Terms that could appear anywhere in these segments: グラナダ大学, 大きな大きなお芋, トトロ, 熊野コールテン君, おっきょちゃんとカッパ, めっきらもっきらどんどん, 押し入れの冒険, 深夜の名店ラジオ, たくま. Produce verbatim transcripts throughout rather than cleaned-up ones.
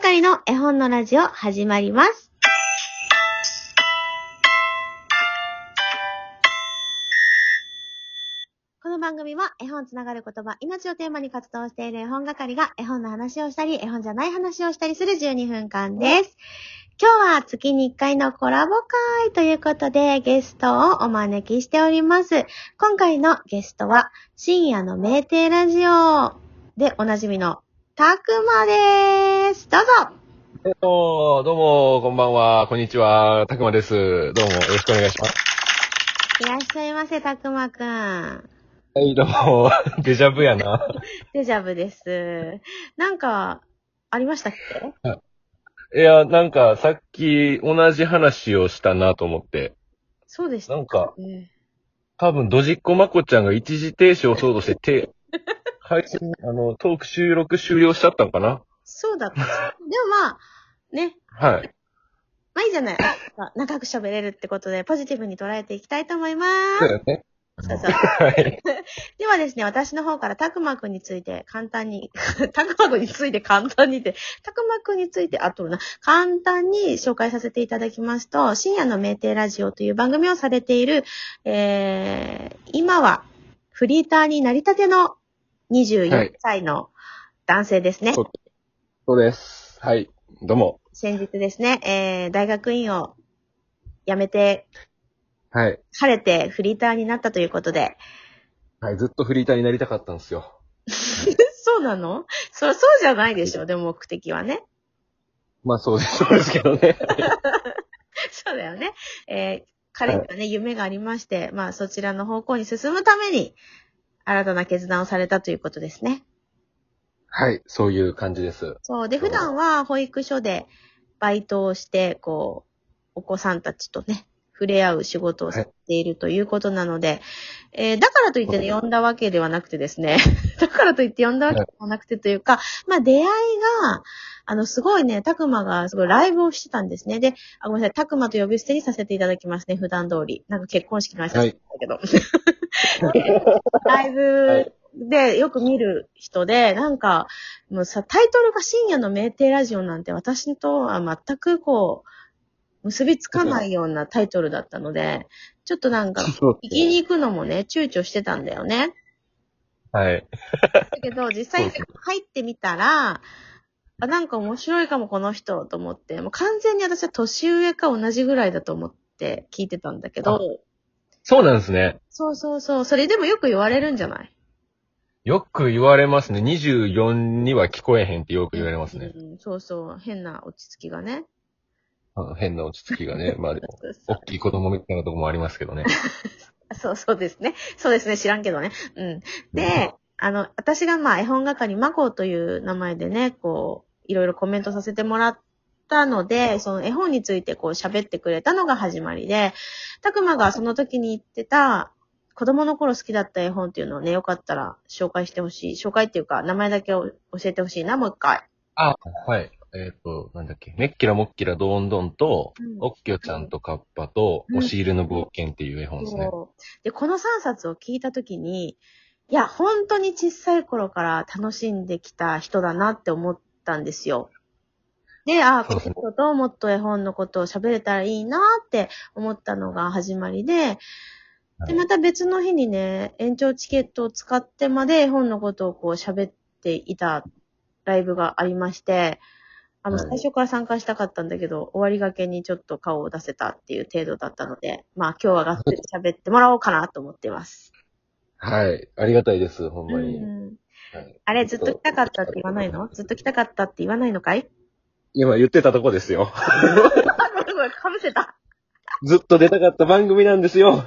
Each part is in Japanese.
係の絵本のラジオ始まります。この番組は絵本つながる言葉、命をテーマに活動している絵本係が絵本の話をしたり、絵本じゃない話をしたりするじゅうにふんかんです。今日は月にいっかいのコラボ会ということでゲストをお招きしております。今回のゲストは深夜の名店ラジオでおなじみのたくまです。どうぞ。えっと、どうも、こんばんは、こんにちは、たくまです。どうも、よろしくお願いします。いらっしゃいませ、たくまくん。はい、どうも、デジャブやな。デジャブです。なんか、ありましたっけ？いや、なんか、さっき、同じ話をしたなと思って。そうでした、ね。なんか、多分、ドジッコマコちゃんが一時停止をそうとしてて、配信、あの、トーク収録終了しちゃったのかな？そうだった。でもまあ、ね。はい。まあいいじゃない。長く喋れるってことで、ポジティブに捉えていきたいと思います。そうだね。そうそう。はい。ではですね、私の方からたくまくんについて簡単に、たくまくんについて簡単にって、たくまくんについて、あとな、簡単に紹介させていただきますと、深夜の名店ラジオという番組をされている、えー、今はフリーターになりたてのにじゅうよんさいの男性ですね、はい、そうです。はい。どうも。先日ですね、えー、大学院を辞めて、はい。晴れてフリーターになったということで。はい、ずっとフリーターになりたかったんですよ。そうなの？そ、そうじゃないでしょ、でも目的はね。まあそうです、そうですけどね。そうだよね。えー、彼にはね、はい、夢がありまして、まあそちらの方向に進むために、新たな決断をされたということですね。はい、そういう感じです。そう。で、普段は保育所でバイトをして、こう、お子さんたちとね、触れ合う仕事をされているということなので、はい、えー、だからといって、ね、呼んだわけではなくてですね、だからといって呼んだわけではなくてというか、まあ出会いが、あの、すごいね、たくまがすごいライブをしてたんですね。で、あ、ごめんなさい、たくまと呼び捨てにさせていただきますね、普段通り。なんか結婚式の挨拶だったけど。はいライブでよく見る人で、なんか、もうさ、タイトルが深夜の名店ラジオなんて私とは全くこう、結びつかないようなタイトルだったので、ちょっとなんか、行きに行くのもね、躊躇してたんだよね。はい。だけど、実際入ってみたら、あ、なんか面白いかもこの人と思って、もう完全に私は年上か同じぐらいだと思って聞いてたんだけど、そうなんですね。そうそうそう。それでもよく言われるんじゃない？よく言われますね。にじゅうよんには聞こえへんってよく言われますね。うん、そうそう。変な落ち着きがね。あ、変な落ち着きがね。まあでも、大きい子供みたいなとこもありますけどね。そうそうですね。そうですね。知らんけどね。うん。で、あの、私がまあ絵本係、まこという名前でね、こう、いろいろコメントさせてもらって、たので、その絵本についてこう喋ってくれたのが始まりで、たくまがその時に言ってた子供の頃好きだった絵本っていうのをね、よかったら紹介してほしい。紹介っていうか、名前だけを教えてほしいな、もう一回。あ、はい。えっと、なんだっけ。めっきらもっきらどんどんと、うん、おっきょちゃんとカッパと、うん、押し入れの冒険っていう絵本ですね。で、このさんさつを聞いた時に、いや、本当に小さい頃から楽しんできた人だなって思ったんですよ。で、ああ、この人ともっと絵本のことを喋れたらいいなって思ったのが始まりで、で、また別の日にね、延長チケットを使ってまで絵本のことをこう喋っていたライブがありまして、あの、最初から参加したかったんだけど、終わりがけにちょっと顔を出せたっていう程度だったので、まあ今日はがっつり喋ってもらおうかなと思ってます。はい、ありがたいです、ほんまに。うん、あれ、ずっと来たかったって言わないの？ずっと来たかったって言わないのかい？今言ってたとこですよ。かぶせた。ずっと出たかった番組なんですよ。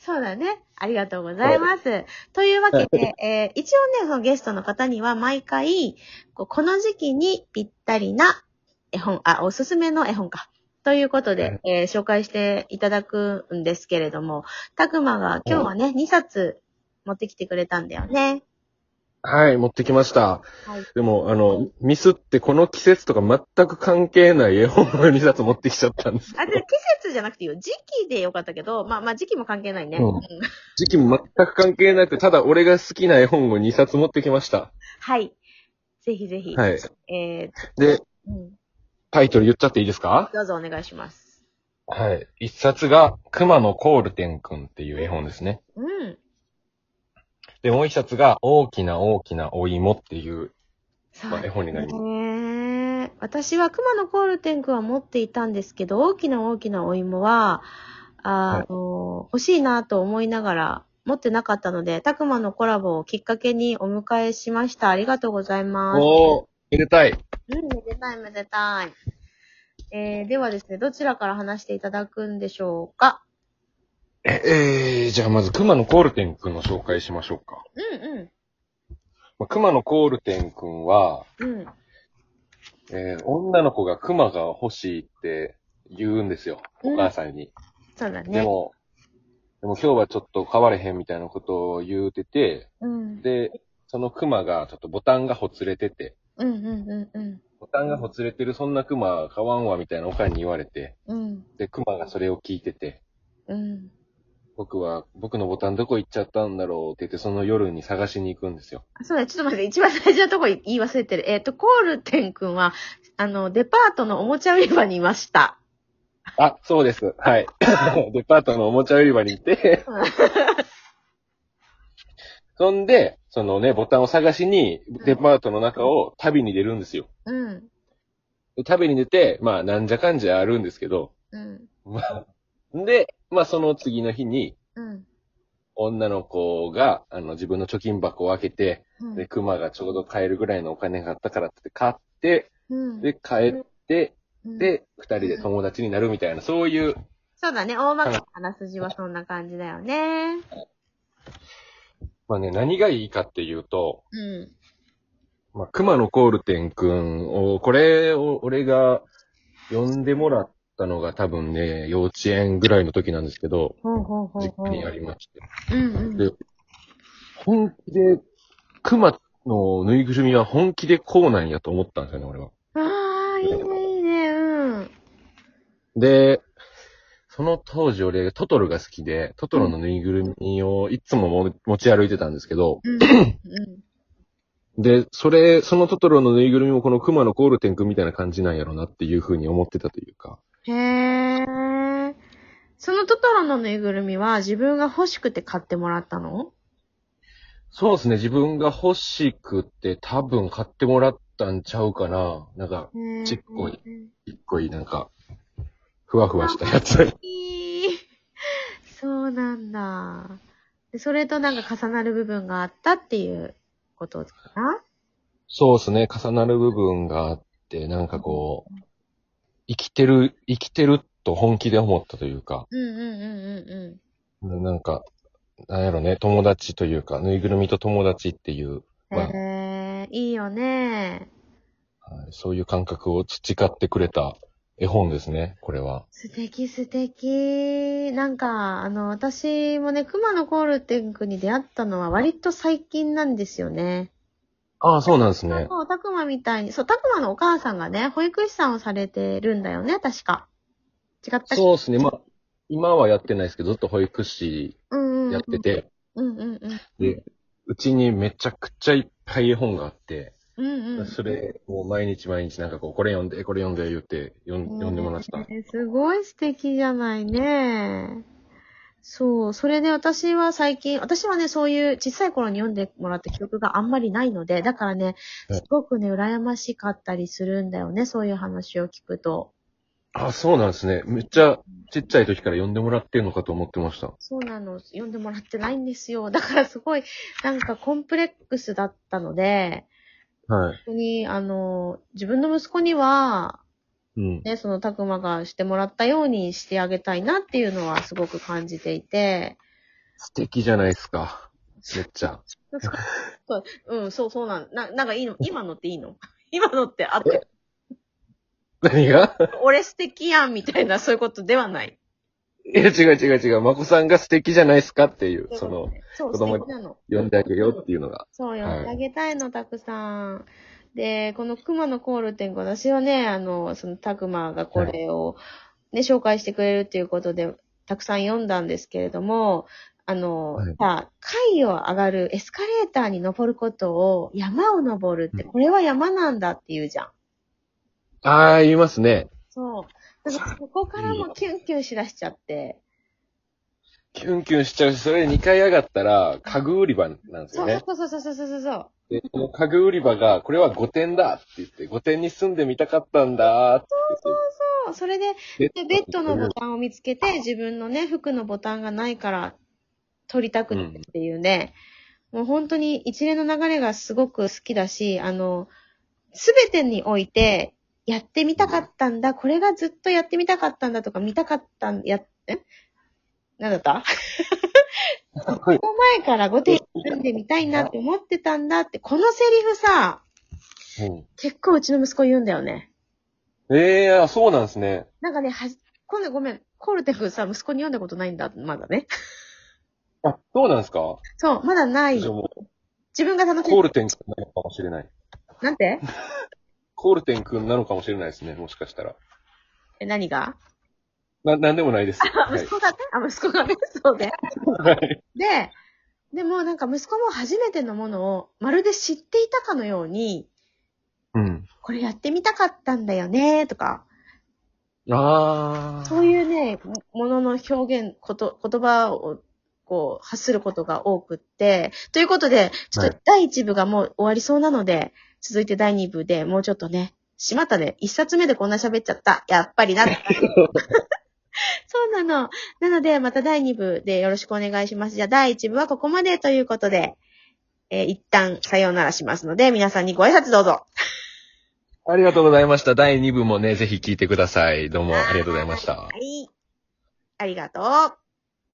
そうだね。ありがとうございます。はい、というわけで、えー、一応ね、そのゲストの方には毎回、この時期にぴったりな絵本、あ、おすすめの絵本か。ということで、えー、紹介していただくんですけれども、たくまが今日はね、はい、にさつ持ってきてくれたんだよね。はい、持ってきました。はい、でも、あの、ミスってこの季節とか全く関係ない絵本をにさつ持ってきちゃったんです。あ、で、季節じゃなくていいよ。時期でよかったけど、まあまあ時期も関係ないね。うん、時期も全く関係なく、ただ俺が好きな絵本をにさつ持ってきました。はい。ぜひぜひ。はい。えー、で、うん、タイトル言っちゃっていいですか？どうぞお願いします。はい。一冊が、熊野コールテン君っていう絵本ですね。うん。で、もう一冊が、大きな大きなお芋っていう、まあ、絵本になります。ね、私は熊野コールテン君は持っていたんですけど、大きな大きなお芋は、あの、はい、欲しいなと思いながら、持ってなかったので、たくまのコラボをきっかけにお迎えしました。ありがとうございます。おー、めでたい。うん、めでたい、めでたい。えー、ではですね、どちらから話していただくんでしょうか？えー、じゃあまず、熊野コールテン君の紹介しましょうか。うんうん。まあ、熊野コールテン君は、うん、えー、女の子が熊が欲しいって言うんですよ、お母さんに。うん、そうだね。でもでも今日はちょっと変われへんみたいなことを言うてて、うん、で、そのクマがちょっとボタンがほつれてて、うんうんうんうん、ボタンがほつれてるそんなクマ買わんわみたいなおかんに言われて、うん、で、クマがそれを聞いてて、うん、僕は僕のボタンどこ行っちゃったんだろうって言ってその夜に探しに行くんですよ。そうだ、ちょっと待って、一番大事なとこ言い忘れてる。えっと、コールテン君は、あの、デパートのおもちゃ売り場にいました。あ、そうです。はい。デパートのおもちゃ売り場に行って。そんで、そのね、ボタンを探しに、デパートの中を旅に出るんですよ。うん。旅に出て、まあ、なんじゃかんじゃあるんですけど。うん。で、まあ、その次の日に、うん、女の子が、あの、自分の貯金箱を開けて、うん、で、熊がちょうど買えるぐらいのお金があったからって買って、うん、で、帰って、で、二人で友達になるみたいな、そういう。そうだね、大まかな話筋はそんな感じだよね。まあね、何がいいかっていうと、うん。まあ、熊野コールテン君を、これを、俺が呼んでもらったのが多分ね、幼稚園ぐらいの時なんですけど、ほうほうほうほう、実家にありまして。うんうん。で、本気で、熊のぬいぐるみは本気でこうなんやと思ったんですよね、俺は。ああ、いいね。で、その当時俺、トトロが好きで、トトロのぬいぐるみをいつも持ち歩いてたんですけど、うんうん、で、それ、そのトトロのぬいぐるみもこの熊野コールテン君みたいな感じなんやろなっていうふうに思ってたというか。へー。そのトトロのぬいぐるみは自分が欲しくて買ってもらったの？そうですね、自分が欲しくて多分買ってもらったんちゃうかな。なんか、ちっこい、ちっこいなんか、ふわふわしたやつ。そうなんだ。で、それとなんか重なる部分があったっていうことですか？そうですね。重なる部分があって、なんかこう、生きてる、生きてると本気で思ったというか。うんうんうんうんうん。なんか、なんやろね、友達というか、ぬいぐるみと友達っていう。へ、まあ、えー、いいよね、はい。そういう感覚を培ってくれた。絵本ですね、これは。素敵素敵。なんか、あの、私もね、熊野コールテン君に出会ったのは割と最近なんですよね。ああ、そうなんですね。そう、たくまみたいに、そう、たくまのお母さんがね、保育士さんをされてるんだよね、確か。違ったっけ？そうですね、まあ、今はやってないですけど、ずっと保育士やってて。うんうんうん。で、うちにめちゃくちゃいっぱい絵本があって、うんうん、それもう毎日毎日なんかこうこれ読んでこれ読んで言って読ん、えー、読んでもらってた。すごい素敵じゃないね。そう、それで私は最近私はねそういう小さい頃に読んでもらった記憶があんまりないので、だからねすごくね、うん、羨ましかったりするんだよね、そういう話を聞くと。あ、そうなんですね。めっちゃちっちゃい時から読んでもらってるのかと思ってました。そうなの、読んでもらってないんですよ。だからすごいなんかコンプレックスだったので。はい。本当に、あの、自分の息子には、うん、ね、その、たくまがしてもらったようにしてあげたいなっていうのはすごく感じていて。素敵じゃないですか。めっちゃ。そう、うん、そう、そうなん、な、なんかいいの、今のっていいの？今のってあって。何が？俺素敵やんみたいな、そういうことではない。いや、違う違う違う。まこさんが素敵じゃないですかっていう、その、子供に呼んであげるよっていうのが。そう、呼んであげたいの、たくさん。で、この熊野コールテン君、私はね、あの、そのたくまがこれをね、はい、紹介してくれるっていうことで、たくさん読んだんですけれども、あの、はい、さ、階を上がるエスカレーターに登ることを山を登るって、これは山なんだって言うじゃん。うん、ああ、言いますね。そう。だからそこからもキュンキュンしだしちゃって。キュンキュンしちゃうし、それにかい上がったら家具売り場なんですよね。そうそうそうそうそうそう。で、この家具売り場が、これは御殿だって言って、御殿に住んでみたかったんだーって。そうそうそう。それで、でベッドのボタンを見つけて、自分のね、服のボタンがないから、取りたくてっていうね、うん、もう本当に一連の流れがすごく好きだし、あの、すべてにおいて、やってみたかったんだ、これがずっとやってみたかったんだとか、見たかったん、やって、なんだったこの前から御殿に住んでみたいなって思ってたんだって、このセリフさ、うん、結構うちの息子言うんだよね。ええー、そうなんですね。なんかね、はじ、今度ごめん、コールテ君さ、息子に読んだことないんだ、まだね。あ、そうなんですか？そう、まだない。自分が楽しみ。コールテン君なのかもしれない。なんて？コールテン君なのかもしれないですね、もしかしたら。え、何が？な、なんでもないです。あ、息子がね、はい、あ、息子がね、そうね。はい。で、でもなんか息子も初めてのものをまるで知っていたかのように、うん。これやってみたかったんだよね、とか。ああ。そういうね、ものの表現、こと、言葉を、こう、発することが多くって。ということで、ちょっとだいいちぶがもう終わりそうなので、はい、続いてだいにぶでもうちょっとね、しまったね、いっさつめでこんな喋っちゃった。やっぱりな。そうなの。なので、まただいにぶでよろしくお願いします。じゃあだいいちぶはここまでということで、えー、一旦さようならしますので、皆さんにご挨拶どうぞ。ありがとうございました。だいにぶもね、ぜひ聞いてください。どうもありがとうございました。はい。ありがとう。